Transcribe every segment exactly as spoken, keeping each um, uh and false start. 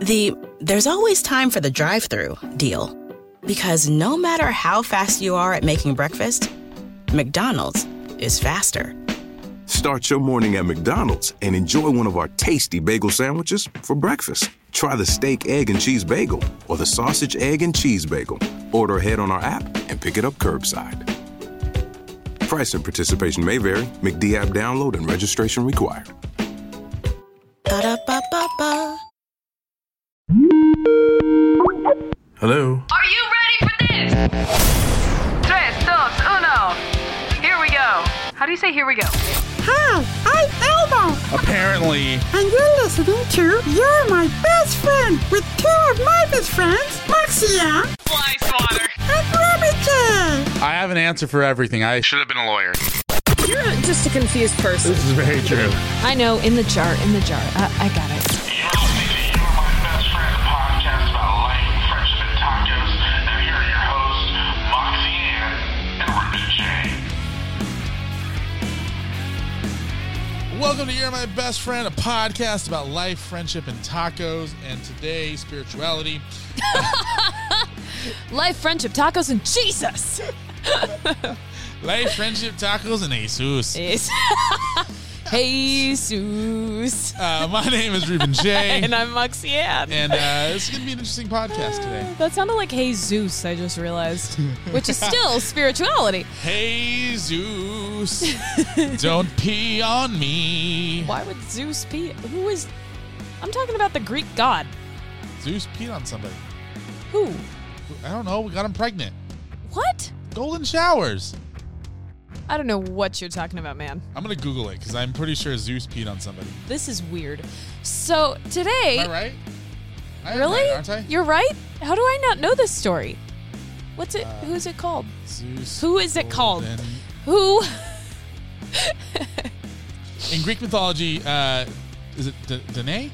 the there's always time for the drive-thru deal. Because no matter how fast you are at making breakfast, McDonald's is faster. Start your morning at McDonald's and enjoy one of our tasty bagel sandwiches for breakfast. Try the steak, egg, and cheese bagel or the sausage, egg, and cheese bagel. Order ahead on our app and pick it up curbside. Price and participation may vary. McD app download and registration required. Ba-da-ba-ba-ba. Hello? Are you ready for this? Tres, dos, uno. Here we go. How do you say here we go? Hi, I'm Elmo. Apparently. And you're listening to You're My Best Friend with two of my best friends, Moxie Ann, Fly Slaughter, and Rubikin. I have an answer for everything. I should have been a lawyer. You're just a confused person. This is very true. I know, in the jar, in the jar. I, I got it. You're listening to You're My Best Friend, a podcast about life, friendship, and tacos. Now here are your hosts, Moxie Ann and Ruben Jay. Welcome to You're My Best Friend, a podcast about life, friendship, and tacos, and today, spirituality. Life, friendship, tacos, and Jesus. Life, friendship, tacos, and Jesus. Jesus. Uh, my name is Ruben Jay. And I'm Moxie Ann. And uh, this is going to be an interesting podcast today. Uh, that sounded like Hey Zeus, I just realized, which is still spirituality. Hey Zeus, don't pee on me. Why would Zeus pee? Who is... I'm talking about the Greek god. Zeus peed on somebody. Who? I don't know. We got him pregnant. What? Golden showers. I don't know what you're talking about, man. I'm going to Google it because I'm pretty sure Zeus peed on somebody. This is weird. So today... Am I right? I am really? Right, aren't I? You're right? How do I not know this story? What's it? Uh, who is it called? Zeus. Who is it called? Who? In Greek mythology, uh, is it D- Danae?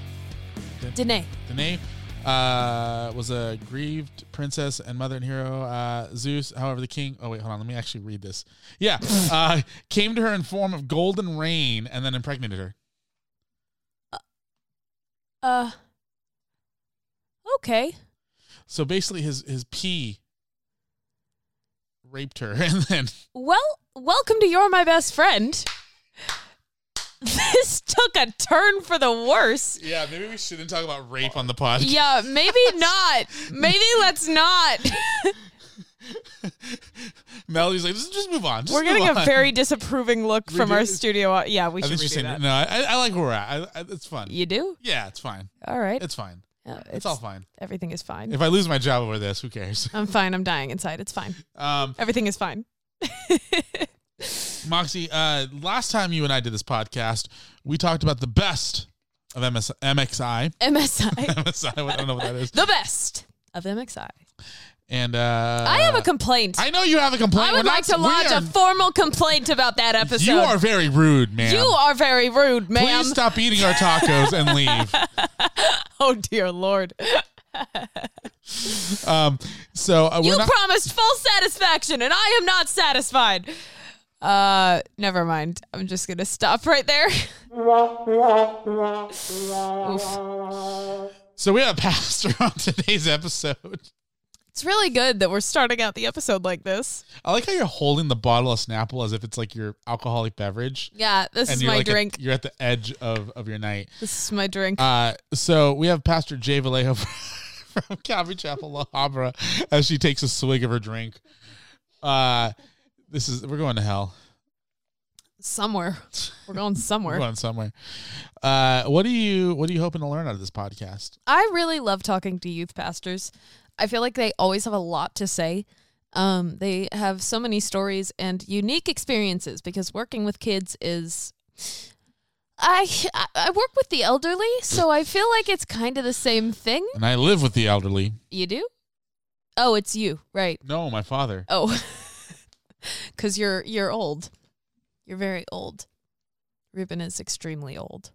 D- Danae. Danae. Uh, was a grieved princess and mother and hero, uh, Zeus. However, the king, oh wait, hold on. Let me actually read this. Yeah. uh, came to her in form of golden rain and then impregnated her. Uh, uh okay. So basically his, his pee raped her. And then, well, welcome to You're My Best Friend. This took a turn for the worse. Yeah, maybe we shouldn't talk about rape on the podcast. Yeah, maybe not. Maybe let's not. Melody's like, let's just move on. Just we're getting a on. very disapproving look we from do. our studio. Yeah, we I should redo that. No, I, I like where we're at. I, I, it's fun. You do? Yeah, it's fine. All right. It's fine. No, it's, it's all fine. Everything is fine. If I lose my job over this, who cares? I'm fine. I'm dying inside. It's fine. Um, everything is fine. Moxie, uh, last time you and I did this podcast, we talked about the best of M S- M X I. M S I. M S I, I don't know what that is. The best of M X I. And uh, I have a complaint. I know you have a complaint. I would We're like not, to lodge are, a formal complaint about that episode. You are very rude, ma'am. You are very rude, ma'am. Please stop eating our tacos and leave. Oh, dear Lord. um. So uh, you not- promised full satisfaction, and I am not satisfied. Uh, never mind. I'm just gonna stop right there. Oof. So we have a pastor on today's episode. It's really good that we're starting out the episode like this. I like how you're holding the bottle of Snapple as if it's like your alcoholic beverage. Yeah, this and is my like drink. A, you're at the edge of, of your night. This is my drink. Uh, so we have Pastor Jay Vallejo from Calvary Chapel La Habra as she takes a swig of her drink. Uh, this is we're going to hell. Somewhere. We're going somewhere. We're going somewhere. Uh, what do you what are you hoping to learn out of this podcast? I really love talking to youth pastors. I feel like they always have a lot to say. Um, they have so many stories and unique experiences because working with kids is... I I work with the elderly, so I feel like it's kind of the same thing. And I live with the elderly. You do? Oh, it's you, right. No, my father. Oh, because you're, you're old. You're very old. Ruben is extremely old.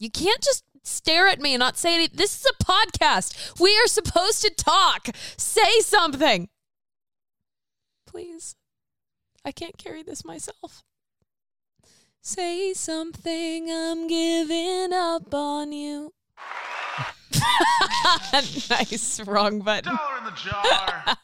You can't just... stare at me and not say anything. This is a podcast. We are supposed to talk. Say something. Please. I can't carry this myself. Say something. I'm giving up on you. Nice. Wrong button. Dollar in the jar.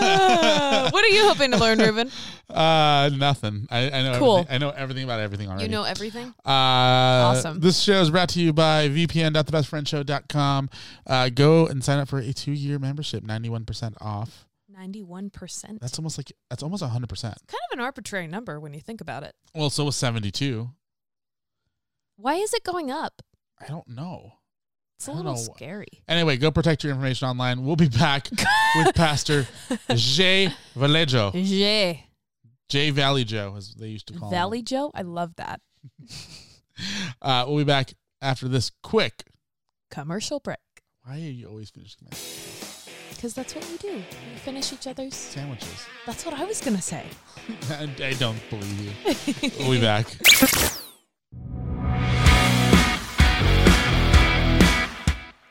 uh, what are you hoping to learn, Ruben? Uh, nothing. I, I know. Cool. Everything. I know everything about everything already. You know everything? Uh, awesome. This show is brought to you by V P N dot the best friend show dot com. Uh, go and sign up for a two-year membership, ninety-one percent off. ninety-one percent. That's almost like that's almost one hundred percent. It's kind of an arbitrary number when you think about it. Well, so was seventy-two. Why is it going up? I don't know. It's a little know. scary. Anyway, go protect your information online. We'll be back with Pastor Jay Vallejo. Jay. Jay Valley Joe, as they used to call Valley him. Valley Joe? I love that. uh, we'll be back after this quick commercial break. Why are you always finishing that? Because that's what we do. We finish each other's sandwiches. That's what I was going to say. I, I don't believe you. We'll be back.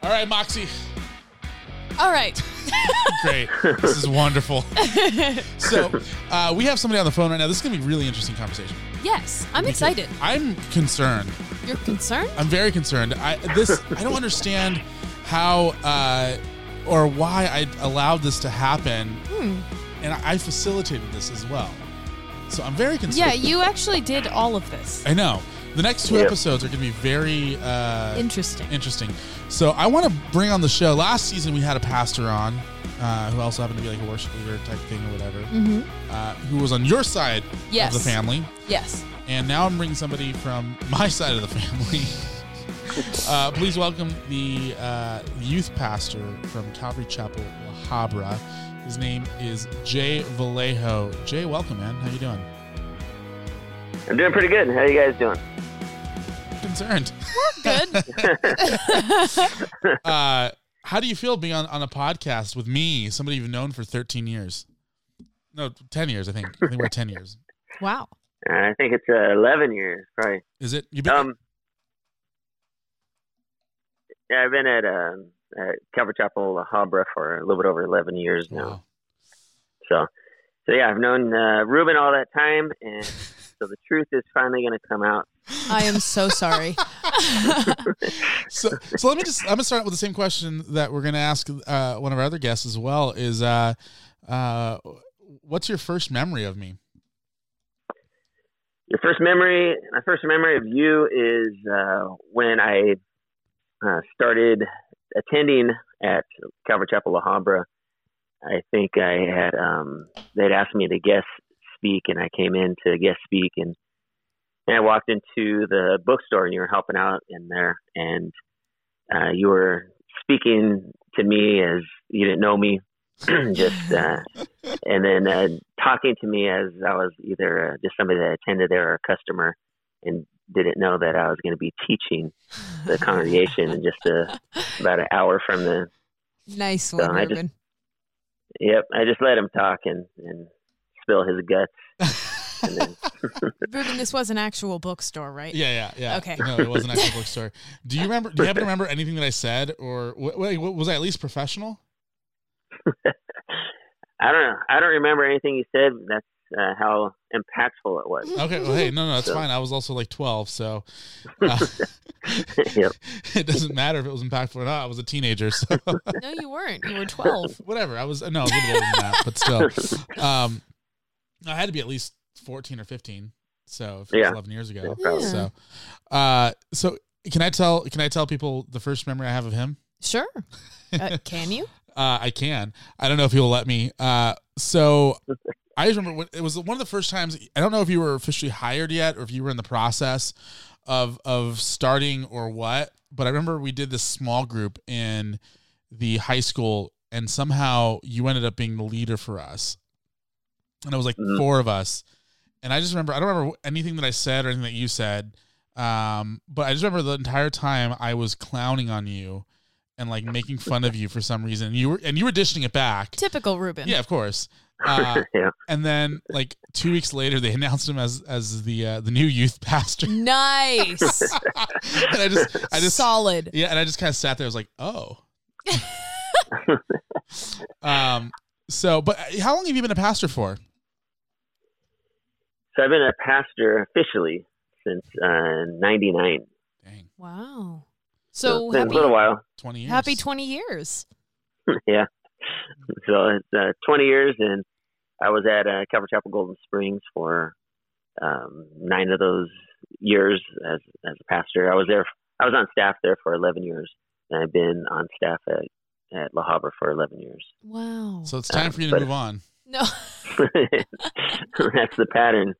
All right, Moxie. All right. Great. This is wonderful. So uh, we have somebody on the phone right now. This is going to be a really interesting conversation. Yes. I'm because excited. I'm concerned. You're concerned? I'm very concerned. I this I don't understand how uh, or why I allowed this to happen. Hmm. And I, I facilitated this as well. So I'm very concerned. Yeah, you actually did all of this. I know. The next two yep. episodes are going to be very uh, interesting. Interesting. So I want to bring on the show. Last season we had a pastor on, uh, who also happened to be like a worship leader type thing or whatever, mm-hmm. uh, who was on your side yes. of the family. Yes. And now I'm bringing somebody from my side of the family. uh, please welcome the uh, youth pastor from Calvary Chapel La Habra. His name is Jay Vallejo. Jay, welcome, man. How you doing? I'm doing pretty good. How are you guys doing? Concerned. Good. uh, how do you feel being on, on a podcast with me, somebody you've known for thirteen years? No, ten years, I think. I think we're ten years. Wow. Uh, I think it's uh, eleven years, probably. Is it? You've been um, at- yeah, I've been at, uh, at Calvary Chapel La Habra for a little bit over eleven years now. Wow. So, so yeah, I've known uh, Ruben all that time, and so the truth is finally going to come out. I am so sorry. so, so let me just, I'm going to start out with the same question that we're going to ask uh, one of our other guests as well is, uh, uh, what's your first memory of me? Your first memory, my first memory of you is uh, when I uh, started attending at Calvary Chapel La Habra. I think I had, um, they'd asked me to guest speak, and I came in to guest speak, and, and I walked into the bookstore, and you were helping out in there, and uh, you were speaking to me as you didn't know me, just uh, and then uh, talking to me as I was either uh, just somebody that attended there or a customer, and didn't know that I was going to be teaching the congregation in just a, about an hour from the. Nice one, so I just, Yep, I just let him talk and. and spill his guts. And then Ruben, this was an actual bookstore, right? Yeah, yeah, yeah. Okay. No, it was an actual bookstore. Do you remember? Do you happen to remember anything that I said, or wait, was I at least professional? I don't know. I don't remember anything you said. That's uh, how impactful it was. Okay. Well, hey, no, no, that's so. Fine. I was also like twelve, so uh, yep. It doesn't matter if it was impactful or not. I was a teenager, so no, you weren't. You were twelve. Whatever. I was. No, I was a little older than that, but still. Um, I had to be at least fourteen or fifteen, so if it yeah. was eleven years ago. Yeah. So, uh, so can I tell? Can I tell people the first memory I have of him? Sure. Uh, can you? uh, I can. I don't know if you'll let me. Uh, so I just remember when, it was one of the first times. I don't know if you were officially hired yet, or if you were in the process of of starting or what. But I remember we did this small group in the high school, and somehow you ended up being the leader for us. And it was like mm-hmm. four of us. And I just remember, I don't remember anything that I said or anything that you said. Um, but I just remember the entire time I was clowning on you and like making fun of you for some reason. And you were, and you were dishing it back. Typical Ruben. Yeah, of course. Uh, yeah. And then like two weeks later, they announced him as, as the, uh, the new youth pastor. Nice. And I just, I just solid. Yeah. And I just kind of sat there. I was like, oh, um, so, but how long have you been a pastor for? So I've been a pastor officially since uh, ninety-nine. Dang. Wow. So it's been happy, a little while. twenty years. Happy twenty years. Yeah. So it's uh, twenty years, and I was at uh, Calvary Chapel Golden Springs for um, nine of those years as as a pastor. I was there. I was on staff there for eleven years, and I've been on staff at, at La Habra for eleven years. Wow. So it's time um, for you to move on. No. That's the pattern.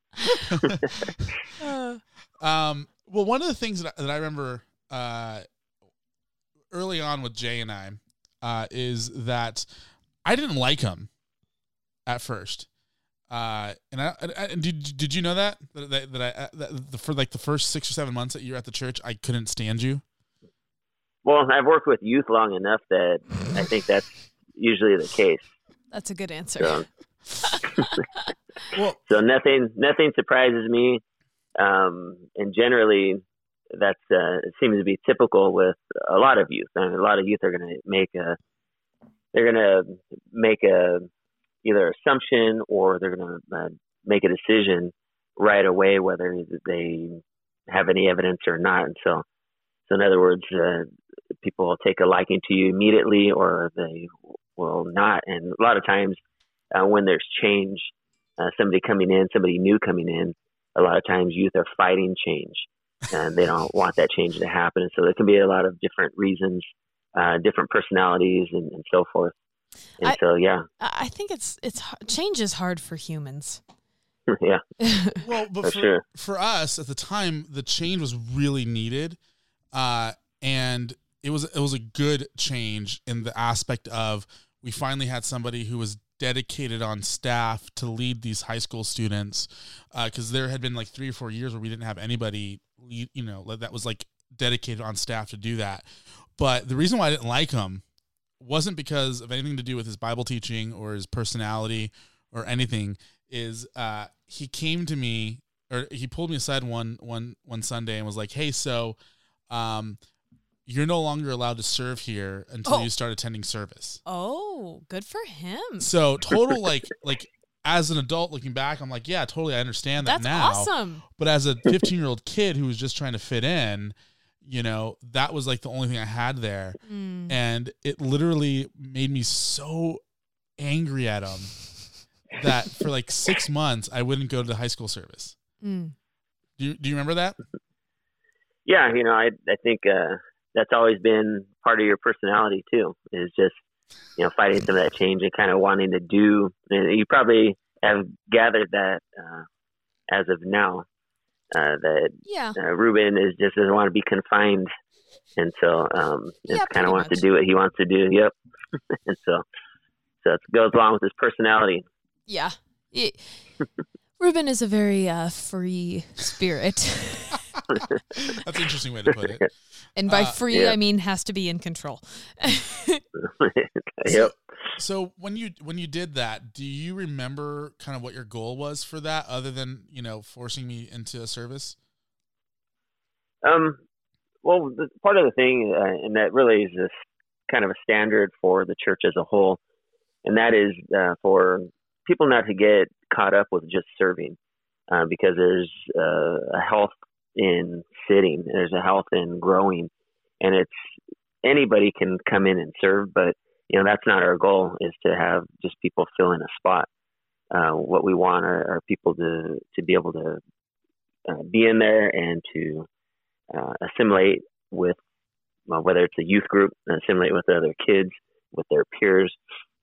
um, well, one of the things that I, that I remember uh, early on with Jay and I uh, is that I didn't like him at first. Uh, and I, I, did, did you know that, that, that, that I, that the, for like the first six or seven months that you were at the church, I couldn't stand you? Well, I've worked with youth long enough that I think that's usually the case. That's a good answer. So, well, so nothing, nothing surprises me. Um, and generally that's, uh, it seems to be typical with a lot of youth. I mean, a lot of youth are going to make a, they're going to make a, either assumption, or they're going to uh, make a decision right away, whether they have any evidence or not. And so, so in other words, uh, people will take a liking to you immediately, or they will not. And a lot of times uh, when there's change, uh, somebody coming in, somebody new coming in, a lot of times youth are fighting change and they don't want that change to happen. And so there can be a lot of different reasons, uh, different personalities and, and so forth. And I, so, yeah, I think it's, it's change is hard for humans. Yeah. Well, but for, for, sure. for us at the time, the change was really needed. Uh, and it was, it was a good change in the aspect of, we finally had somebody who was dedicated on staff to lead these high school students. Uh, cause there had been like three or four years where we didn't have anybody, lead, you know, that was like dedicated on staff to do that. But the reason why I didn't like him wasn't because of anything to do with his Bible teaching or his personality or anything. Is uh, he came to me, or he pulled me aside one one one Sunday and was like, "Hey, so um, you're no longer allowed to serve here until oh. you start attending service." Oh, good for him. So total, like like as an adult looking back, I'm like, yeah, totally, I understand that. That's now. That's awesome. But as a fifteen year old kid who was just trying to fit in, you know, that was like the only thing I had there. Mm. And it literally made me so angry at him that for like six months, I wouldn't go to the high school service. Mm. Do you, do you remember that? Yeah. You know, I, I think, uh, that's always been part of your personality too, is just, you know, fighting some of that change and kind of wanting to do, and you probably have gathered that, uh, as of now. Uh, that yeah. uh, Ruben is just doesn't want to be confined, and so um, yeah, just kind of wants much. to do what he wants to do. Yep, and so so it goes along with his personality. Yeah, it, Ruben is a very uh, free spirit. That's an interesting way to put it. And by uh, free, yeah. I mean has to be in control. Yep. So, so when you when you did that, do you remember kind of what your goal was for that, other than, you know, forcing me into a service? Um. Well, the, part of the thing, uh, and that really is this kind of a standard for the church as a whole, and that is uh, for people not to get caught up with just serving, uh, because there's uh, a health in sitting, there's a health in growing, and it's anybody can come in and serve, but you know, that's not our goal, is to have just people fill in a spot. Uh, what we want are, are people to, to be able to uh, be in there and to uh, assimilate with, well, whether it's a youth group, assimilate with other kids, with their peers,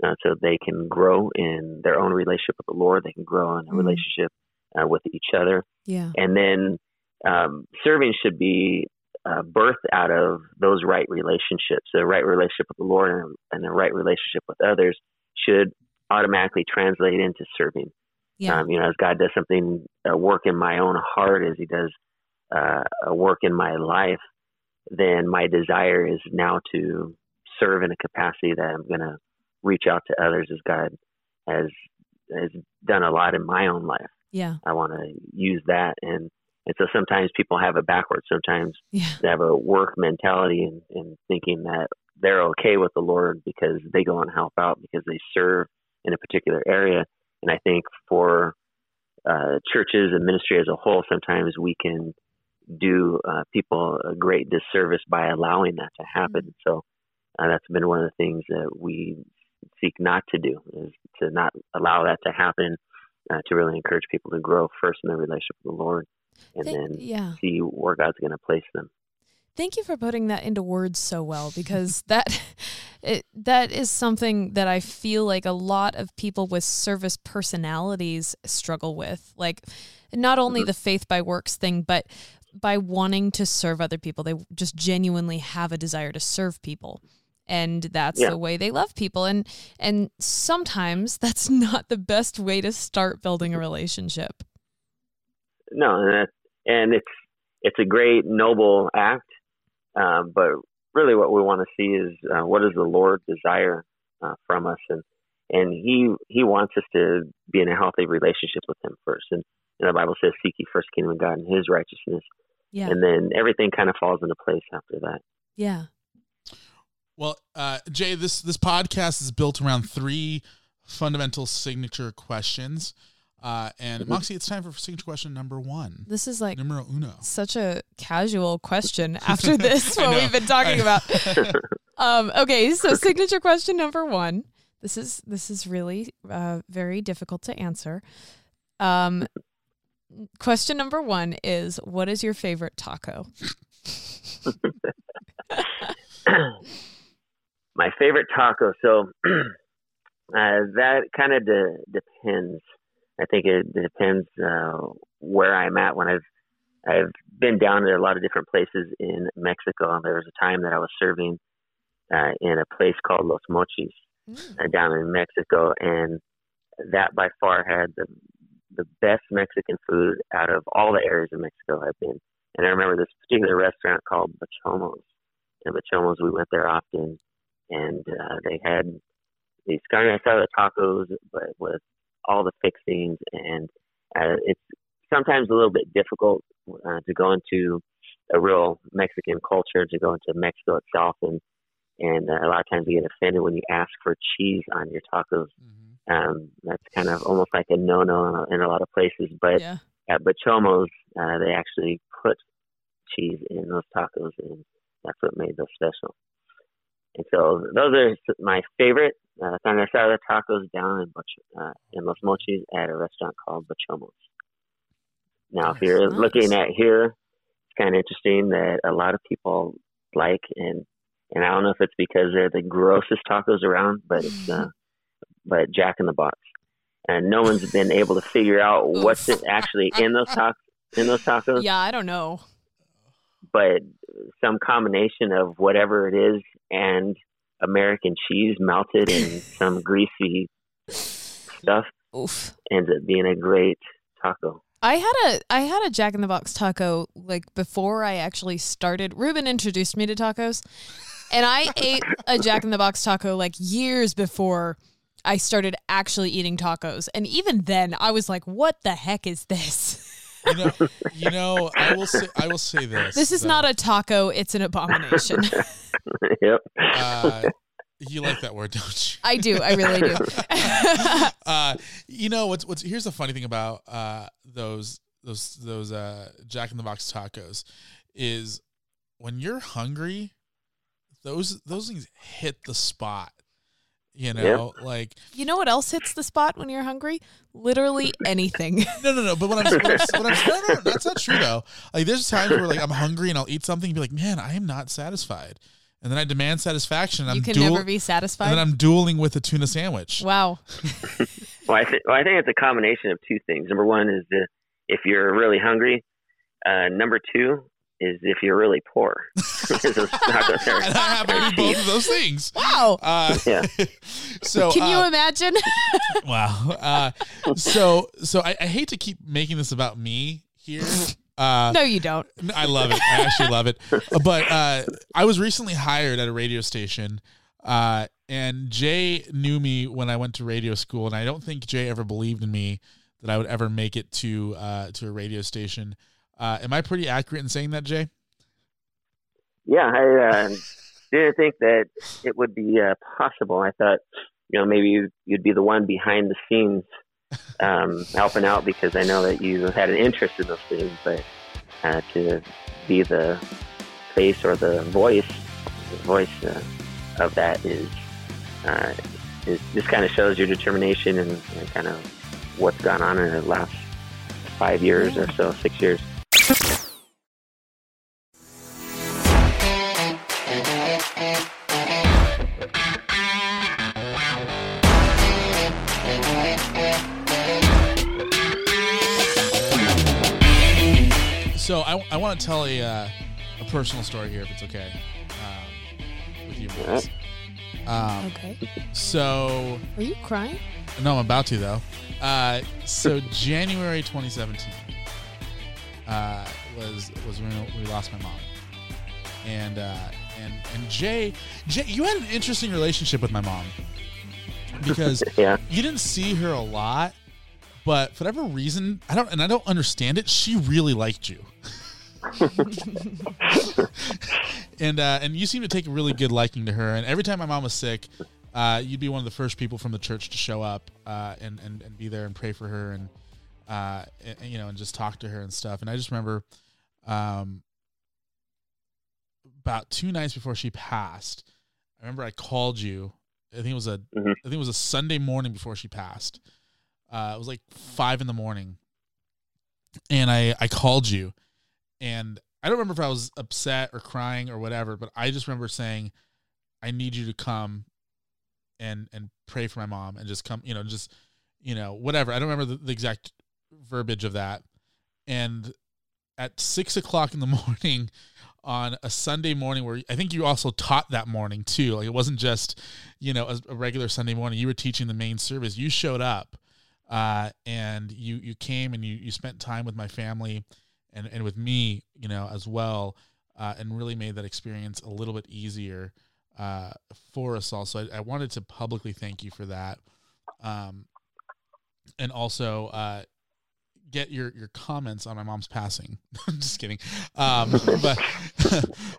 uh, so they can grow in their own relationship with the Lord. They can grow in a relationship uh, with each other. Yeah. And then Um, serving should be uh, birthed out of those right relationships. The right relationship with the Lord and, and the right relationship with others should automatically translate into serving. Yeah. Um, you know, as God does something, a work in my own heart, as he does uh, a work in my life, then my desire is now to serve in a capacity that I'm going to reach out to others, as God has, has done a lot in my own life. Yeah. I want to use that, and And so sometimes people have it backwards. Sometimes yeah. they have a work mentality and, and thinking that they're okay with the Lord because they go and help out, because they serve in a particular area. And I think for uh, churches and ministry as a whole, sometimes we can do uh, people a great disservice by allowing that to happen. Mm-hmm. So uh, that's been one of the things that we seek not to do, is to not allow that to happen, uh, to really encourage people to grow first in their relationship with the Lord, and Thank, then yeah. see where God's going to place them. Thank you for putting that into words so well, because that it, that is something that I feel like a lot of people with service personalities struggle with. Like, not only mm-hmm. the faith by works thing, but by wanting to serve other people. They just genuinely have a desire to serve people. And that's yeah. the way they love people. And and sometimes that's not the best way to start building a relationship. No, and, that's, and it's it's a great, noble act. Uh, but really what we want to see is uh, what does the Lord desire uh, from us? And and he, he wants us to be in a healthy relationship with him first. And, and the Bible says, seek ye first the kingdom of God and his righteousness. Yeah. And then everything kind of falls into place after that. Yeah. Well, uh, Jay, this, this podcast is built around three fundamental signature questions. Uh, and mm-hmm. Moxie, it's time for signature question number one. This is like numero uno. Such a casual question after this, what we've been talking about. um, okay, so signature question number one. This is this is really uh, very difficult to answer. Um, question number one is, what is your favorite taco? My favorite taco. So uh, that kind of de- depends. I think it depends uh, where I'm at. When I've I've been down to a lot of different places in Mexico, and there was a time that I was serving uh, in a place called Los Mochis mm. uh, down in Mexico, and that by far had the the best Mexican food out of all the areas of Mexico I've been. And I remember this particular restaurant called Bochomos. And Bochomos, we went there often, and uh, they had these carne asada tacos, but with all the fixings, and uh, it's sometimes a little bit difficult uh, to go into a real Mexican culture, to go into Mexico itself, and and uh, a lot of times you get offended when you ask for cheese on your tacos. Mm-hmm. Um, that's kind of almost like a no-no in a lot of places, but yeah. at Bochomos, uh, they actually put cheese in those tacos, and that's what made those special. And so those are my favorite uh, carne asada tacos down in, uh, in Los Mochis at a restaurant called Bochomos. Now, if you're nice. looking at here, it's kind of interesting that a lot of people like, and and I don't know if it's because they're the grossest tacos around, but it's uh, but Jack in the Box, and no one's been able to figure out what's it actually in those tacos. In those tacos, yeah, I don't know. But some combination of whatever it is and American cheese melted and some greasy stuff Oof. ends up being a great taco. I had a I had a Jack in the Box taco like before I actually started. Ruben introduced me to tacos, and I ate a Jack in the Box taco like years before I started actually eating tacos. And even then, I was like, "What the heck is this?" You know, you know, I will say, I will say this. This is though. not a taco. It's an abomination. Yep. Uh, you like that word, don't you? I do. I really do. uh, you know, what's, what's, here's the funny thing about uh, those, those, those uh, Jack in the Box tacos is when you're hungry, those, those things hit the spot. You know, yep. like you know what else hits the spot when you're hungry? Literally anything. no, no, no. But when I'm, when I'm, when I'm no, no, no, that's not true though. Like there's times where like I'm hungry and I'll eat something and be like, man, I am not satisfied, and then I demand satisfaction. And you I'm can duel- never be satisfied. And then I'm dueling with a tuna sandwich. Wow. well, I th- well, I think it's a combination of two things. Number one is the, if you're really hungry. Uh, number two. Is if you're really poor. That happened to both of those things. Wow. Uh, yeah. So can uh, you imagine? Wow. Uh, so so I, I hate to keep making this about me here. Uh, no, you don't. I love it. I actually love it. But uh, I was recently hired at a radio station, uh, and Jay knew me when I went to radio school, and I don't think Jay ever believed in me that I would ever make it to uh, to a radio station. Uh, am I pretty accurate in saying that, Jay? Yeah, I uh, didn't think that it would be uh, possible. I thought, you know, maybe you'd be the one behind the scenes um, helping out because I know that you had an interest in those things. But uh, to be the face or the voice, the voice uh, of that is, uh, is this kind of shows your determination and, and kind of what's gone on in the last five years or so, six years. So I, I want to tell a, uh, a personal story here, if it's okay, um, with you boys. Um, okay. So. Are you crying? No, I'm about to though. Uh, so January twenty seventeen uh, was was when we lost my mom, and uh, and and Jay, Jay, you had an interesting relationship with my mom because yeah. you didn't see her a lot. But for whatever reason, I don't, and I don't understand it. She really liked you, and uh, and you seem to take a really good liking to her. And every time my mom was sick, uh, you'd be one of the first people from the church to show up uh, and, and and be there and pray for her and, uh, and you know and just talk to her and stuff. And I just remember, um, about two nights before she passed, I remember I called you. I think it was a mm-hmm. I think it was a Sunday morning before she passed. Uh, it was like five in the morning, and I, I called you, and I don't remember if I was upset or crying or whatever, but I just remember saying, I need you to come and, and pray for my mom and just come, you know, just, you know, whatever. I don't remember the, the exact verbiage of that. And at six o'clock in the morning on a Sunday morning where I think you also taught that morning too. Like it wasn't just, you know, a, a regular Sunday morning. You were teaching the main service. You showed up. Uh, and you, you came and you, you spent time with my family and, and with me, you know, as well, uh, and really made that experience a little bit easier, uh, for us all. So I, I wanted to publicly thank you for that. Um, and also, uh, get your, your comments on my mom's passing. I'm just kidding. Um, but,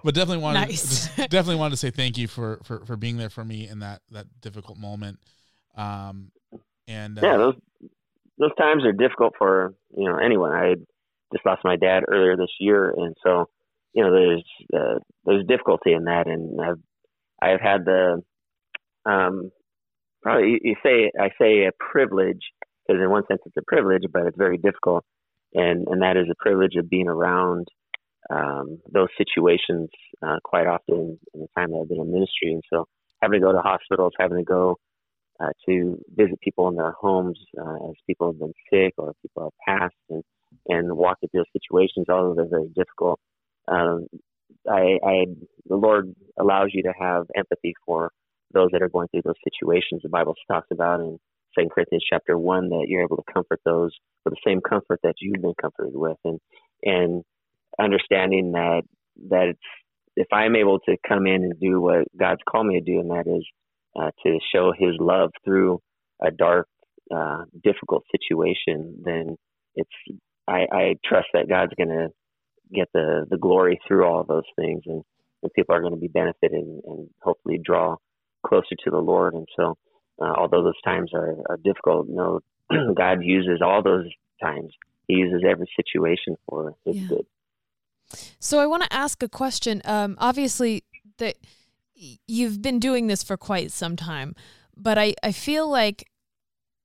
but definitely wanted, nice. definitely wanted to say thank you for, for, for being there for me in that, that difficult moment. Um, And, uh, yeah, those those times are difficult for, you know, anyone. I had just lost my dad earlier this year, and so, you know, there's uh, there's difficulty in that. And I've I've had the um probably you say I say a privilege because in one sense it's a privilege, but it's very difficult, and and that is the privilege of being around um, those situations uh, quite often in the time that I've been in ministry. And so having to go to hospitals, having to go. Uh, to visit people in their homes uh, as people have been sick or people have passed and, and walk into those situations, although they're very difficult. Um, I, I, the Lord allows you to have empathy for those that are going through those situations. The Bible talks about in Second Corinthians chapter one that you're able to comfort those with the same comfort that you've been comforted with. And, and understanding that, that it's, if I'm able to come in and do what God's called me to do, and that is Uh, to show his love through a dark, uh, difficult situation, then it's, I, I trust that God's going to get the, the glory through all of those things, and, and people are going to be benefited and, and hopefully draw closer to the Lord. And so, uh, although those times are, are difficult, no, God uses all those times. He uses every situation for his yeah. good. So I want to ask a question. Um, obviously that, you've been doing this for quite some time, but I, I feel like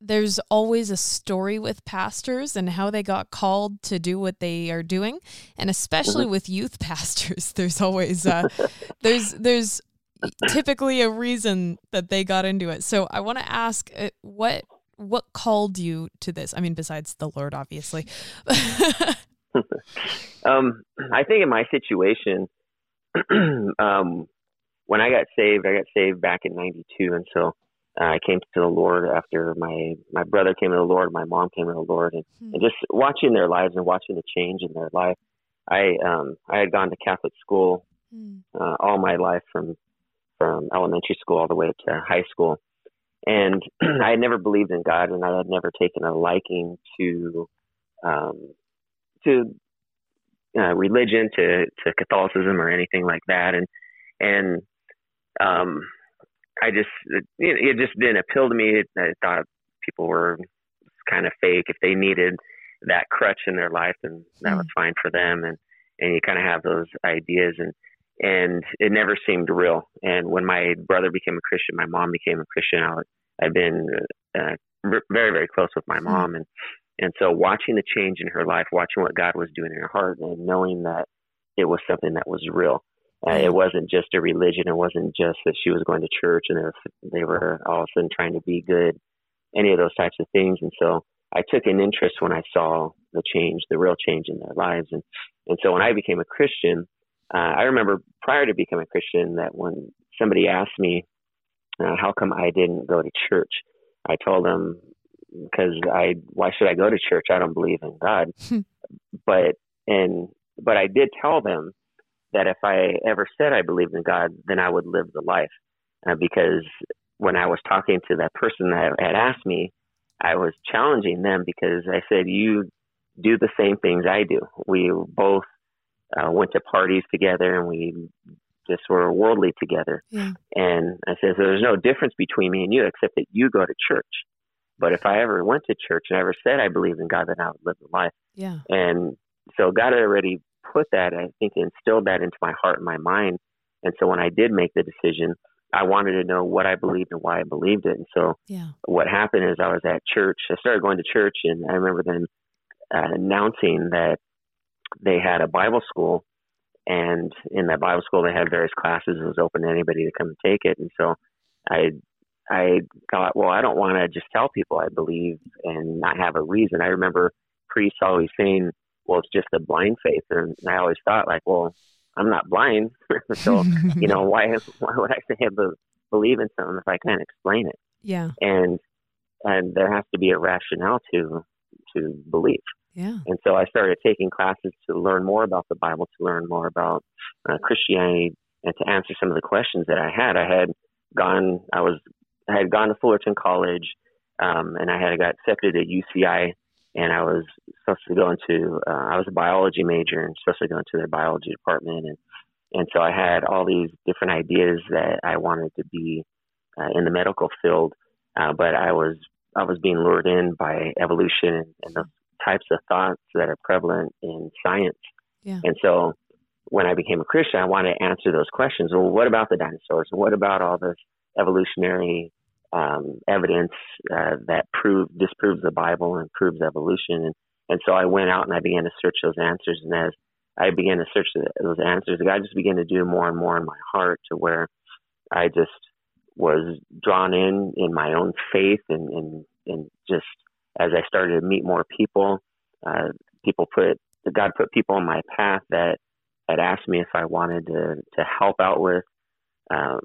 there's always a story with pastors and how they got called to do what they are doing. And especially with youth pastors, there's always, uh, there's, there's typically a reason that they got into it. So I want to ask uh, what, what called you to this? I mean, besides the Lord, obviously. um, I think in my situation, um, when I got saved, I got saved back in ninety-two. And so uh, I came to the Lord after my, my brother came to the Lord, my mom came to the Lord, and, mm-hmm. and just watching their lives and watching the change in their life. I, um, I had gone to Catholic school mm-hmm. uh, all my life from, from elementary school all the way to high school. And I had never believed in God, and I had never taken a liking to, um, to uh, religion, to, to Catholicism or anything like that. And, and, Um, I just, it, it just didn't appeal to me. I thought people were kind of fake. If they needed that crutch in their life, then that mm. was fine for them. And, and you kind of have those ideas, and and it never seemed real. And when my brother became a Christian, my mom became a Christian, I, I've been uh, very, very close with my mom. And, and so watching the change in her life, watching what God was doing in her heart, and knowing that it was something that was real. Uh, it wasn't just a religion. It wasn't just that she was going to church and they were all of a sudden trying to be good, any of those types of things. And so I took an interest when I saw the change, the real change in their lives. And, and so when I became a Christian, uh, I remember prior to becoming a Christian that when somebody asked me, uh, how come I didn't go to church? I told them, because I, why should I go to church? I don't believe in God. but, and, but I did tell them that if I ever said I believed in God, then I would live the life. Uh, because when I was talking to that person that had asked me, I was challenging them, because I said, you do the same things I do. We both uh, went to parties together, and we just were worldly together. Yeah. And I said, so there's no difference between me and you, except that you go to church. But if I ever went to church and I ever said I believed in God, then I would live the life. Yeah. And so God already put that, I think, instilled that into my heart and my mind. And so when I did make the decision, I wanted to know what I believed and why I believed it. And so yeah. what happened is I was at church. I started going to church, and I remember them uh, announcing that they had a Bible school. And in that Bible school, they had various classes. It was open to anybody to come and take it. And so I I thought, well, I don't want to just tell people I believe and not have a reason. I remember priests always saying, well, it's just a blind faith. And I always thought, like, well, I'm not blind. So, you know, why why would I say I believe in something if I can't explain it? Yeah. And and there has to be a rationale to to believe. Yeah. And so I started taking classes to learn more about the Bible, to learn more about uh, Christianity, and to answer some of the questions that I had. I had gone, I was, I had gone to Fullerton College, um, and I had got accepted at U C I. And I was supposed to go into, uh, I was a biology major and supposed to go into their biology department. And, and so I had all these different ideas that I wanted to be uh, in the medical field. Uh, but I was, I was being lured in by evolution and, and those types of thoughts that are prevalent in science. Yeah. And so when I became a Christian, I wanted to answer those questions. Well, what about the dinosaurs? What about all this evolutionary Um, evidence uh, that proves disproves the Bible and proves evolution, and and so I went out and I began to search those answers. And as I began to search those answers, God just began to do more and more in my heart, to where I just was drawn in in my own faith, and and, and just as I started to meet more people, uh, people put God put people in my path that had asked me if I wanted to to help out with. Um,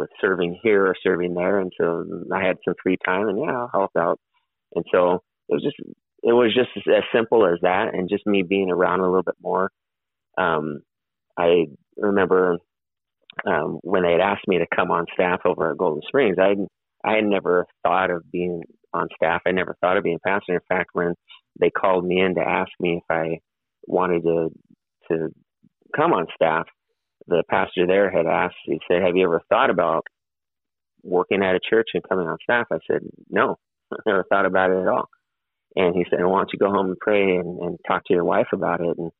with serving here or serving there. And so I had some free time, and yeah, I'll help out. And so it was just, it was just as simple as that. And just me being around a little bit more. Um, I remember um, when they had asked me to come on staff over at Golden Springs, I, I had never thought of being on staff. I never thought of being a pastor. In fact, when they called me in to ask me if I wanted to, to come on staff, the pastor there had asked, he said, have you ever thought about working at a church and coming on staff? I said, no, I never thought about it at all. And he said, well, why don't you go home and pray and, and talk to your wife about it? And,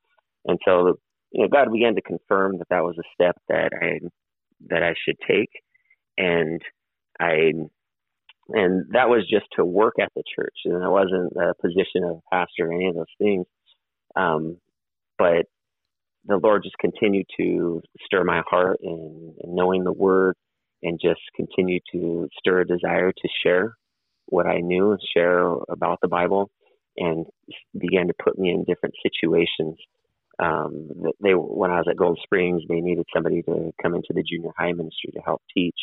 and so, you know, God began to confirm that that was a step that I, that I should take. And I, and that was just to work at the church. And I wasn't a position of pastor or any of those things. Um, but the Lord just continued to stir my heart in, in knowing the word, and just continue to stir a desire to share what I knew and share about the Bible, and began to put me in different situations. Um, they, when I was at Golden Springs, they needed somebody to come into the junior high ministry to help teach.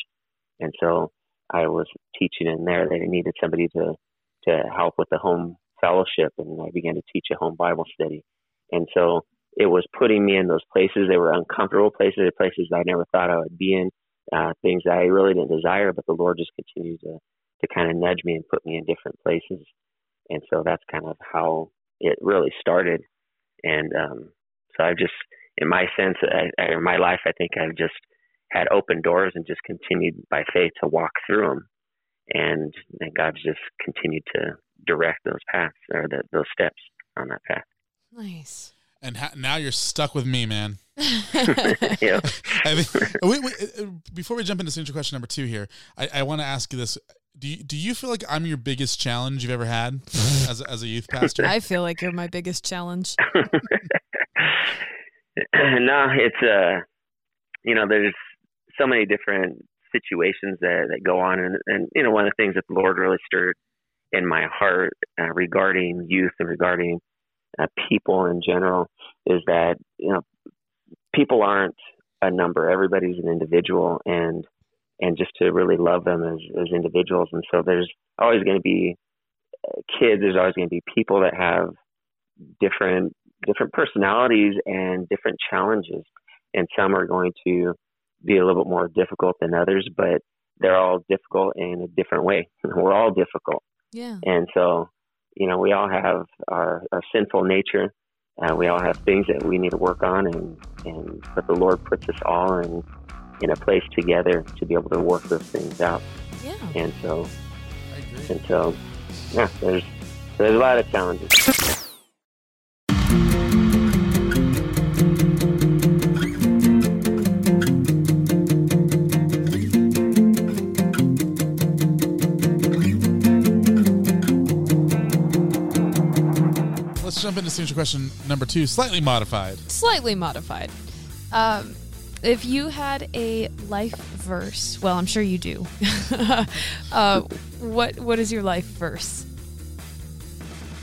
And so I was teaching in there. They needed somebody to, to help with the home fellowship. And I began to teach a home Bible study. And so it was putting me in those places. They were uncomfortable places, places I never thought I would be in, uh, things that I really didn't desire, but the Lord just continued to, to kind of nudge me and put me in different places. And so that's kind of how it really started. And um, so I've just, in my sense, I, I, in my life, I think I've just had open doors and just continued by faith to walk through them. And, and God's just continued to direct those paths, or the, those steps on that path. Nice. and ha- now you're stuck with me, man. Yeah. I mean, we, we, before we jump into signature question number two here, I, I want to ask you this. Do you, do you feel like I'm your biggest challenge you've ever had as a, as a youth pastor? I feel like you're my biggest challenge. No, it's, uh, you know, there's so many different situations that, that go on. And, and, you know, one of the things that the Lord really stirred in my heart uh, regarding youth and regarding uh, people in general is that, you know, people aren't a number. Everybody's an individual, and and just to really love them as, as individuals. And so there's always going to be kids. There's always going to be people that have different different personalities and different challenges. And some are going to be a little bit more difficult than others, but they're all difficult in a different way. We're all difficult. Yeah. And so, you know, we all have our, our sinful nature. Uh, we all have things that we need to work on, and, and but the Lord puts us all in, in a place together to be able to work those things out. Yeah. And so, and so, yeah, there's, there's a lot of challenges. Jump into signature question number two, slightly modified. Slightly modified. Um, if you had a life verse, well, I'm sure you do. uh, what what is your life verse?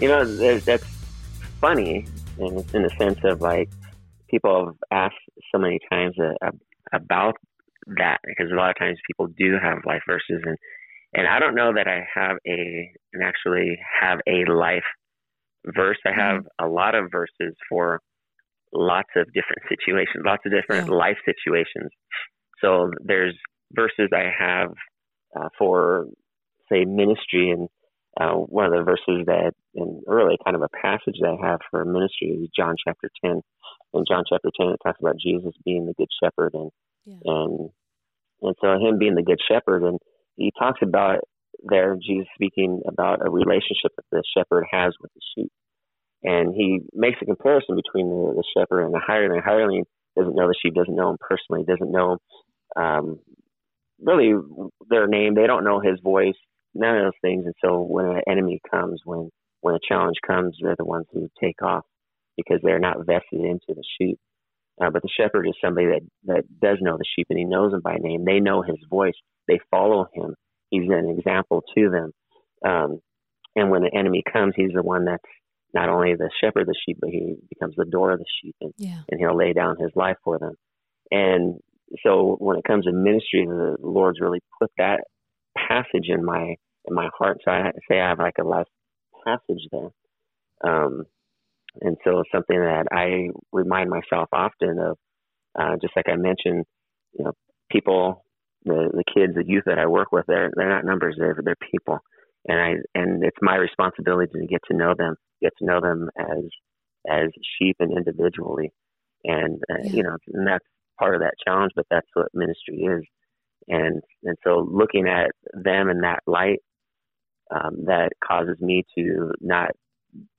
You know, that's funny, and it's in the sense of like people have asked so many times uh, about that, because a lot of times people do have life verses, and and I don't know that I have a and actually have a life verse. I have a lot of verses for lots of different situations, lots of different yeah. life situations. So there's verses I have uh, for, say, ministry, and uh, one of the verses that, and really kind of a passage that I have for ministry is John chapter ten. In John chapter ten, it talks about Jesus being the good shepherd, and yeah. and and so him being the good shepherd, and he talks about there, Jesus speaking about a relationship that the shepherd has with the sheep. And he makes a comparison between the, the shepherd and the hireling. The hireling doesn't know the sheep, doesn't know him personally, doesn't know um, really their name. They don't know his voice, none of those things. And so when an enemy comes, when, when a challenge comes, they're the ones who take off because they're not vested into the sheep. Uh, but the shepherd is somebody that, that does know the sheep, and he knows them by name. They know his voice. They follow him. He's an example to them. Um, and when the enemy comes, he's the one that's not only the shepherd of the sheep, but he becomes the door of the sheep, and, yeah. and he'll lay down his life for them. And so when it comes to ministry, the Lord's really put that passage in my in my heart. So I say I have like a life passage there. Um, and so it's something that I remind myself often of, uh, just like I mentioned, you know, people, The, the kids, the youth that I work with, they're, they're not numbers, they're, they're people. And I, and it's my responsibility to get to know them, get to know them as, as sheep and individually. And, uh, yeah. you know, and that's part of that challenge, but that's what ministry is. And, and so looking at them in that light, um, that causes me to not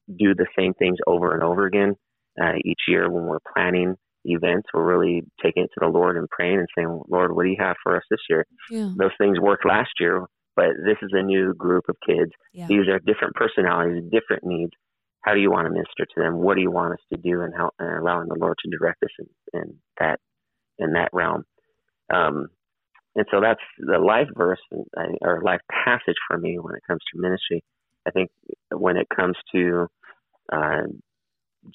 do the same things over and over again. Uh, each year when we're planning events, we're really taking it to the Lord and praying and saying, Lord, what do you have for us this year? Yeah. Those things worked last year, but this is a new group of kids. Yeah. These are different personalities, different needs. How do you want to minister to them? What do you want us to do? And how, and allowing the Lord to direct us in, in that, in that realm. Um, and so that's the life verse or life passage for me when it comes to ministry. I think when it comes to, uh,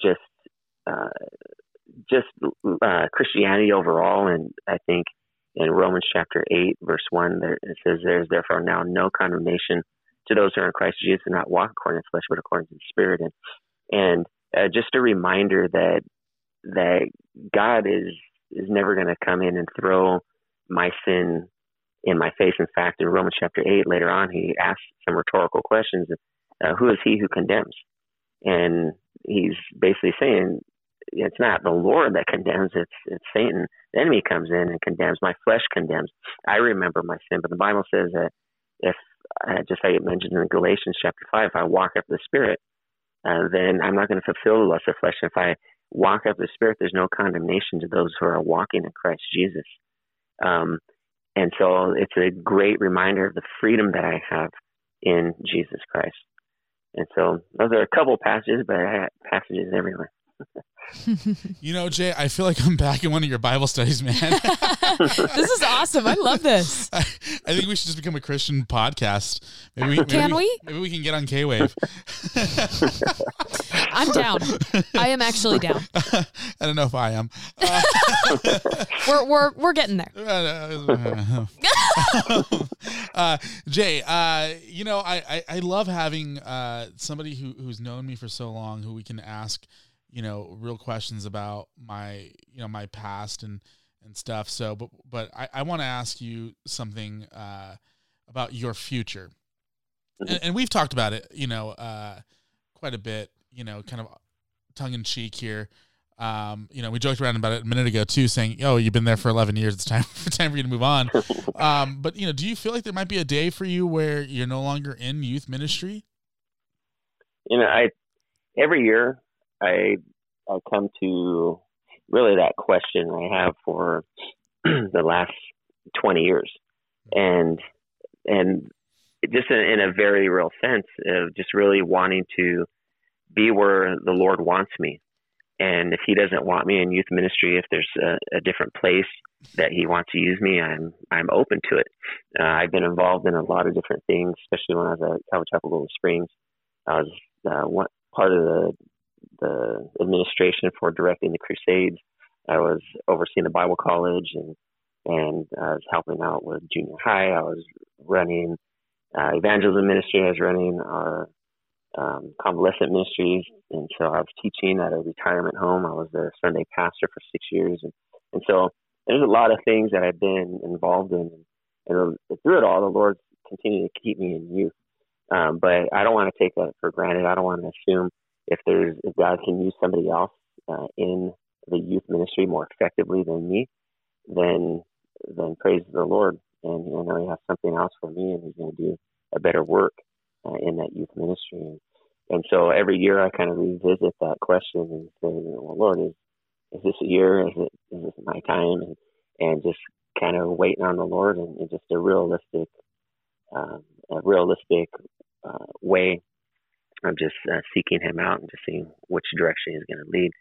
just, uh, just uh, Christianity overall, and I think in Romans chapter eight, verse one, there, it says, there is therefore now no condemnation to those who are in Christ Jesus, and not walk according to flesh, but according to the Spirit. And, and uh, just a reminder that that God is, is never going to come in and throw my sin in my face. In fact, in Romans chapter eight, later on, he asks some rhetorical questions. Uh, who is he who condemns? And he's basically saying, it's not the Lord that condemns, it's, it's Satan. The enemy comes in and condemns. My flesh condemns. I remember my sin, but the Bible says that if, uh, just like it mentioned in Galatians chapter five, if I walk after the Spirit, uh, then I'm not going to fulfill the lust of flesh. If I walk of the Spirit, there's no condemnation to those who are walking in Christ Jesus. Um, and so it's a great reminder of the freedom that I have in Jesus Christ. And so those are a couple passages, but I have passages everywhere. You know, Jay, I feel like I'm back in one of your Bible studies, man. This is awesome. I love this. I, I think we should just become a Christian podcast. Maybe we, maybe can we? Maybe we can get on K Wave. I'm down. I am actually down. I don't know if I am. Uh, we're we're we're getting there. uh, Jay, uh, you know, I, I, I love having uh, somebody who who's known me for so long, who we can ask, you know, real questions about my, you know, my past and, and stuff. So, but, but I, I want to ask you something, uh, about your future. And, and we've talked about it, you know, uh, quite a bit, you know, kind of tongue in cheek here. Um, you know, we joked around about it a minute ago too, saying, oh, you've been there for eleven years. It's time, it's time for you to move on. Um, but you know, do you feel like there might be a day for you where you're no longer in youth ministry? You know, I, every year, I I come to really that question I have for the last twenty years, and and just in, in a very real sense of just really wanting to be where the Lord wants me. And if He doesn't want me in youth ministry, if there's a, a different place that He wants to use me, I'm I'm open to it. Uh, I've been involved in a lot of different things, especially when I was at Calvary Chapel Golden Springs. I was uh, one part of the the administration for directing the crusades. I was overseeing the Bible college, and, and I was helping out with junior high. I was running uh, evangelism ministry. I was running our um, convalescent ministries. And so I was teaching at a retirement home. I was their Sunday pastor for six years. And, and so there's a lot of things that I've been involved in. And through it all, the Lord continued to keep me in youth. Um, but I don't want to take that for granted. I don't want to assume If there's if God can use somebody else uh, in the youth ministry more effectively than me, then then praise the Lord, and I know He has something else for me, and He's going to do a better work uh, in that youth ministry. And so every year I kind of revisit that question and say, "Well, Lord, is is this a year? Is it is this my time?" And and just kind of waiting on the Lord, and, and just a realistic, um, a realistic uh, way. I'm just uh, seeking Him out and just seeing which direction He's going to lead.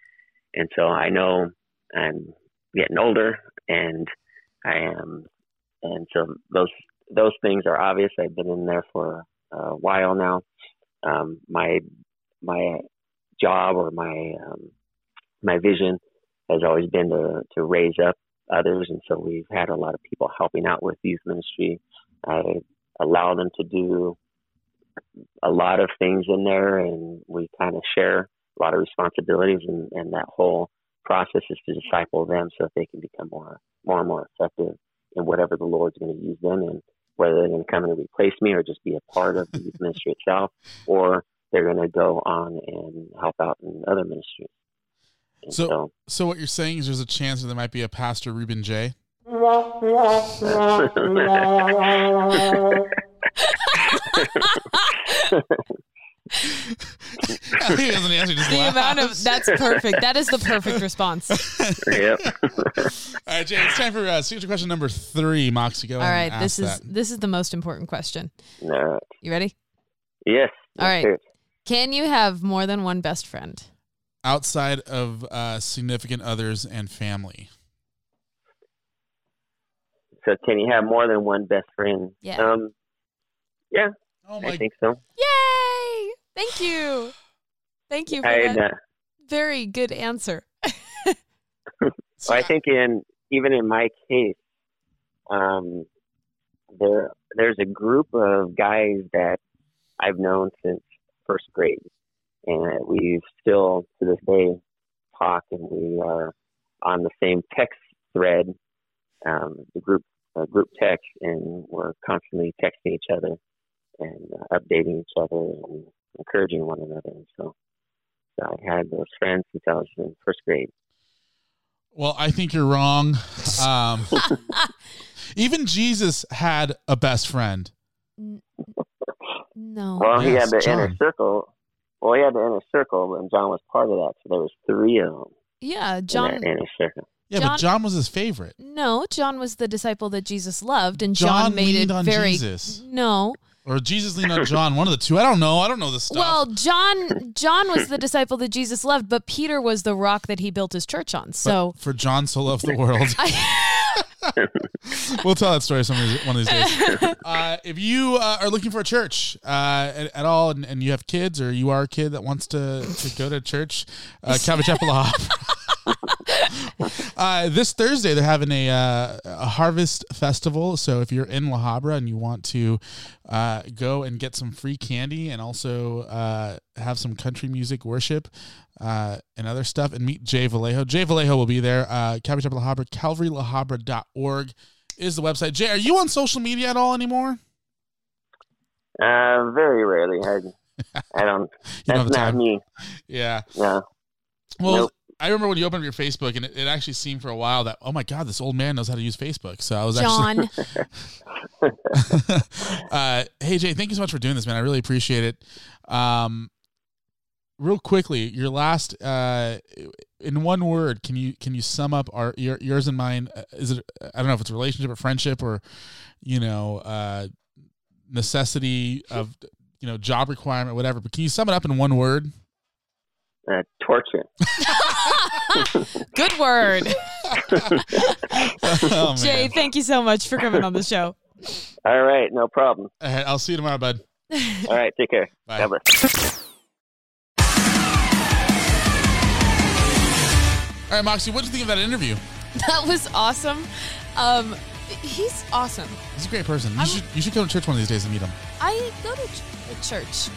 And so I know I'm getting older, and I am, and so those those things are obvious. I've been in there for a while now. Um, my my job or my um, my vision has always been to to raise up others, and so we've had a lot of people helping out with youth ministry. I allow them to do a lot of things in there, and we kind of share a lot of responsibilities, and, and that whole process is to disciple them so that they can become more, more and more effective in whatever the Lord's going to use them in, whether they're going to come and replace me or just be a part of the youth ministry itself, or they're going to go on and help out in other ministries. And so, so, so what you're saying is there's a chance that there might be a Pastor Ruben Jay. He doesn't answer, just the laughs. Amount of that's perfect. That is the perfect response. Yep. All right, Jay, it's time for uh, signature question number three. Moxie, go. All right, and ask this is that. This is the most important question. All right. You ready? Yes. All right. Sure. Can you have more than one best friend outside of uh, significant others and family? So, can you have more than one best friend? Yeah. Um, yeah. Oh my. I think so. Yay! Thank you. Thank you for I, that uh, very good answer. So I think in even in my case, um, there there's a group of guys that I've known since first grade, and we still to this day talk, and we are on the same text thread, um, the group uh, group text, and we're constantly texting each other and uh, updating each other and encouraging one another. And so, so I had those friends since I was in first grade. Well, I think you're wrong. Um, even Jesus had a best friend. No. Well, he yes, had the John. inner circle. Well, he had the inner circle, and John was part of that. So there was three of them. Yeah, John. In a, in a second. Yeah, John, but John was his favorite. No, John was the disciple that Jesus loved, and John, John made leaned it on very Jesus. No. Or Jesus leaned on John, one of the two. I don't know. I don't know this stuff. Well, John John was the disciple that Jesus loved, but Peter was the rock that he built his church on. So but for John so loved the world. We'll tell that story some of these, one of these days. Uh, if you uh, are looking for a church uh, at, at all, and, and you have kids, or you are a kid that wants to, to go to church, uh, Calvary Chapel La Habra. uh, this Thursday they're having a, uh, a harvest festival. So if you're in La Habra and you want to uh, go and get some free candy, and also uh, have some country music worship, Uh, and other stuff, and meet Jay Vallejo. Jay Vallejo will be there. Uh, Calvary Chapel La Habra, calvary la habra dot org is the website. Jay, are you on social media at all anymore? Uh, very rarely. I, I don't. That's don't not me. Yeah. No. Well, nope. I remember when you opened up your Facebook, and it, it actually seemed for a while that, oh my God, this old man knows how to use Facebook. So I was John. actually. uh, hey, Jay, thank you so much for doing this, man. I really appreciate it. Um, Real quickly, your last uh, in one word, can you can you sum up our your, yours and mine? Is it I don't know if it's a relationship or friendship or you know uh, necessity of you know job requirement whatever. But can you sum it up in one word? Uh, torture. Good word, oh, Jay. Thank you so much for coming on the show. All right, no problem. All right, I'll see you tomorrow, bud. All right, take care. Bye. God bless. All right, Moxie, what did you think of that interview? That was awesome. Um, he's awesome. He's a great person. You should, you should go to church one of these days and meet him. I go to ch- church.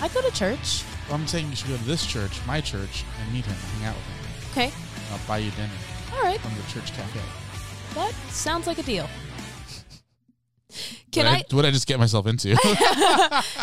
I go to church. Well, I'm saying you should go to this church, my church, and meet him, hang out with him. Okay. I'll buy you dinner. All right. From the church cafe. That sounds like a deal. Can what I, I? What I just get myself into?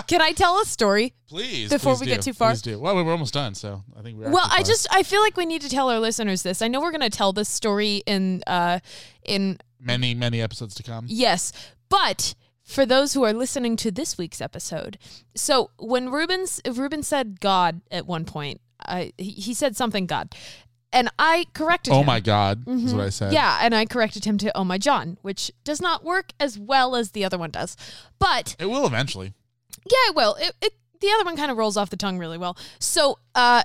Can I tell a story? Please, before please we do. get too far. Please do. Well, we're almost done, so I think we're. Well, I just I feel like we need to tell our listeners this. I know we're going to tell this story in uh in many many episodes to come. Yes, but for those who are listening to this week's episode, so when Ruben's Ruben said God at one point, I he, he said something God. And I corrected him. Oh, my God, mm-hmm. is what I said. Yeah, and I corrected him to, oh, my John, which does not work as well as the other one does. But it will eventually. Yeah, it will. It, it, the other one kind of rolls off the tongue really well. So uh,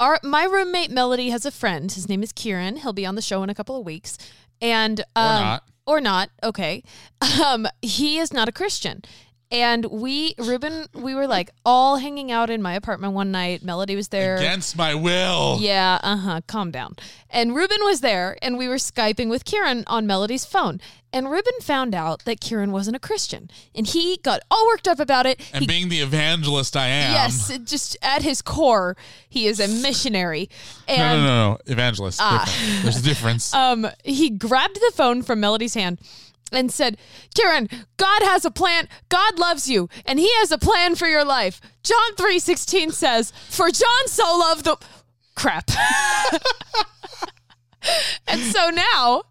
our my roommate, Melody, has a friend. His name is Kieran. He'll be on the show in a couple of weeks. And um, Or not. Or not. Okay. Um, he is not a Christian. And we, Ruben, we were like all hanging out in my apartment one night. Melody was there. Against my will. Yeah, uh-huh, calm down. And Ruben was there, and we were Skyping with Kieran on Melody's phone. And Ruben found out that Kieran wasn't a Christian. And he got all worked up about it. And he, being the evangelist I am. Yes, just at his core, he is a missionary. And, no, no, no, no, evangelist. Uh, There's a difference. Um, he grabbed the phone from Melody's hand and said, Kieran, God has a plan. God loves you, and he has a plan for your life. John three sixteen says, for John so loved the... Crap. And so now,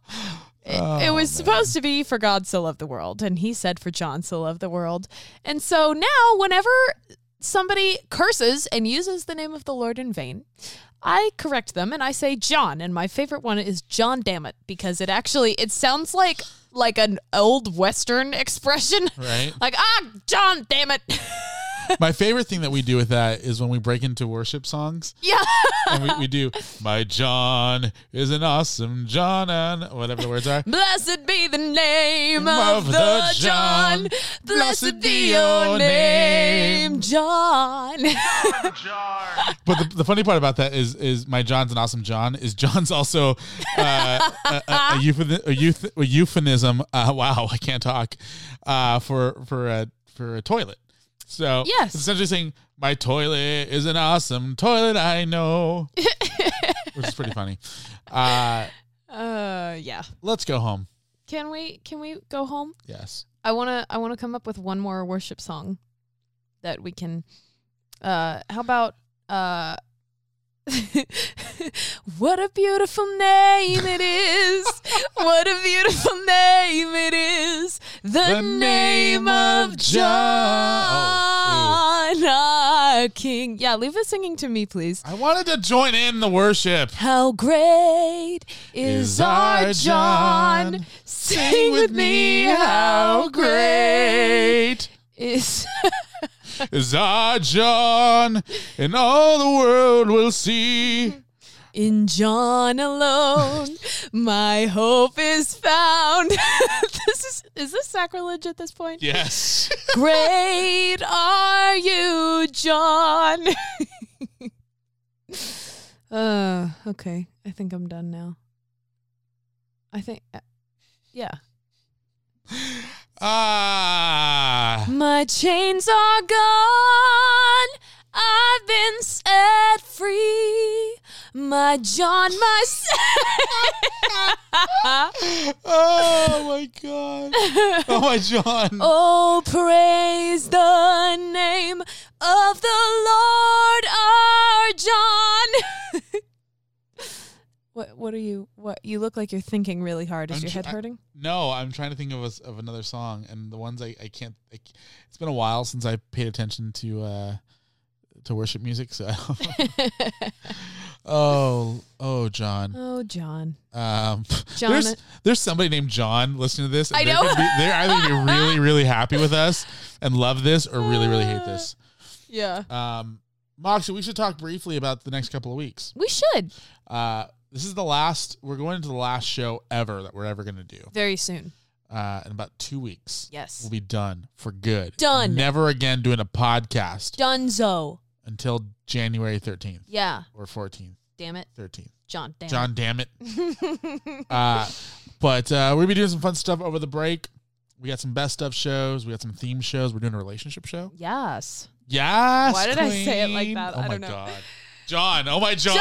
it, oh, it was man. supposed to be, for God so loved the world. And he said, for John so loved the world. And so now, whenever somebody curses and uses the name of the Lord in vain, I correct them, and I say John. And my favorite one is John Dammit, because it actually, it sounds like... like an old Western expression. Right. Like, ah, John, damn it. My favorite thing that we do with that is when we break into worship songs. Yeah. And we, we do, my John is an awesome John, and whatever the words are. Blessed be the name of, of the John. John. Blessed, Blessed be your name, John. John. But the, the funny part about that is, is my John's an awesome John, is John's also uh, a, a, a, euphemism, a, euth, a euphemism, uh, wow, I can't talk, uh, for, for, a, for a toilet. So yes. It's essentially saying, my toilet is an awesome toilet, I know. Which is pretty funny. Uh, uh, yeah. Let's go home. Can we can we go home? Yes. I wanna I wanna come up with one more worship song that we can uh how about uh what a beautiful name it is. What a beautiful name it is. The, the name, name of John. Oh, I a king. Yeah, leave the singing to me, please. I wanted to join in the worship. How great is, is our John. John. Sing, Sing with me, how great is... is our John, and all the world will see. In John alone, my hope is found. This is is this sacrilege at this point? Yes. Great are you, John. uh, okay. I think I'm done now. I think, uh, yeah. Ah. My chains are gone. I've been set free. My John, my son. Oh, my God. Oh, my John. Oh, praise the name of the Lord our John. What What are you, what, you look like you're thinking really hard. Is I'm your head tr- hurting? I, no, I'm trying to think of a, of another song, and the ones I, I can't, I, it's been a while since I paid attention to, uh, to worship music, so oh oh John oh John um John. there's there's somebody named John listening to this, and I know they're, gonna be, they're either gonna be really really happy with us and love this, or really really hate this. Yeah. um Moxie, we should talk briefly about the next couple of weeks. We should. Uh this is the last, we're going into the last show ever that we're ever going to do very soon. Uh, in about two weeks, yes, we'll be done for good. Done. Never again doing a podcast. Dunzo. Until January thirteenth. Yeah. Or fourteenth. Damn it. thirteenth. John, damn John, it. damn it. uh, but uh, we're going to be doing some fun stuff over the break. We got some best stuff shows. We got some theme shows. We're doing a relationship show. Yes. Yes. Why did queen. I say it like that? Oh I don't know. Oh, my God. John. Oh, my John.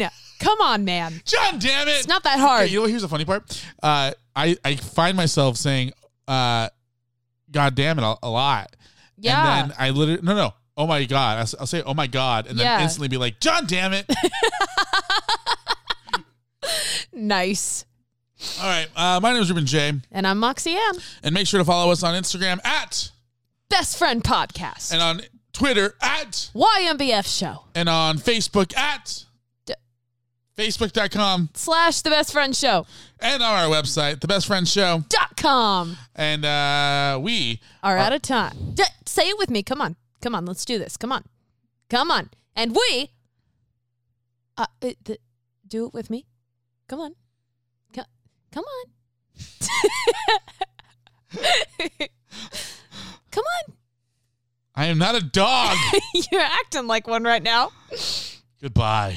John. Come on, man. John, damn it. It's not that hard. Okay, you know, here's the funny part. Uh, I, I find myself saying, uh, God damn it, a, a lot. Yeah. And then I literally, no, no. Oh my God. I'll, I'll say, oh my God. And then yeah. instantly be like, John, damn it. Nice. All right. Uh, my name is Ruben Jay. And I'm Moxie Ann. And make sure to follow us on Instagram at Best Friend Podcast. And on Twitter at Y M B F Show. And on Facebook at D- Facebook.com slash The Best Friend Show. And on our website, the best friend show dot com. And uh, we are, are out of time. D- say it with me. Come on. Come on, let's do this. Come on. Come on. And we... Uh, th- do it with me. Come on. C- come on. Come on. I am not a dog. You're acting like one right now. Goodbye.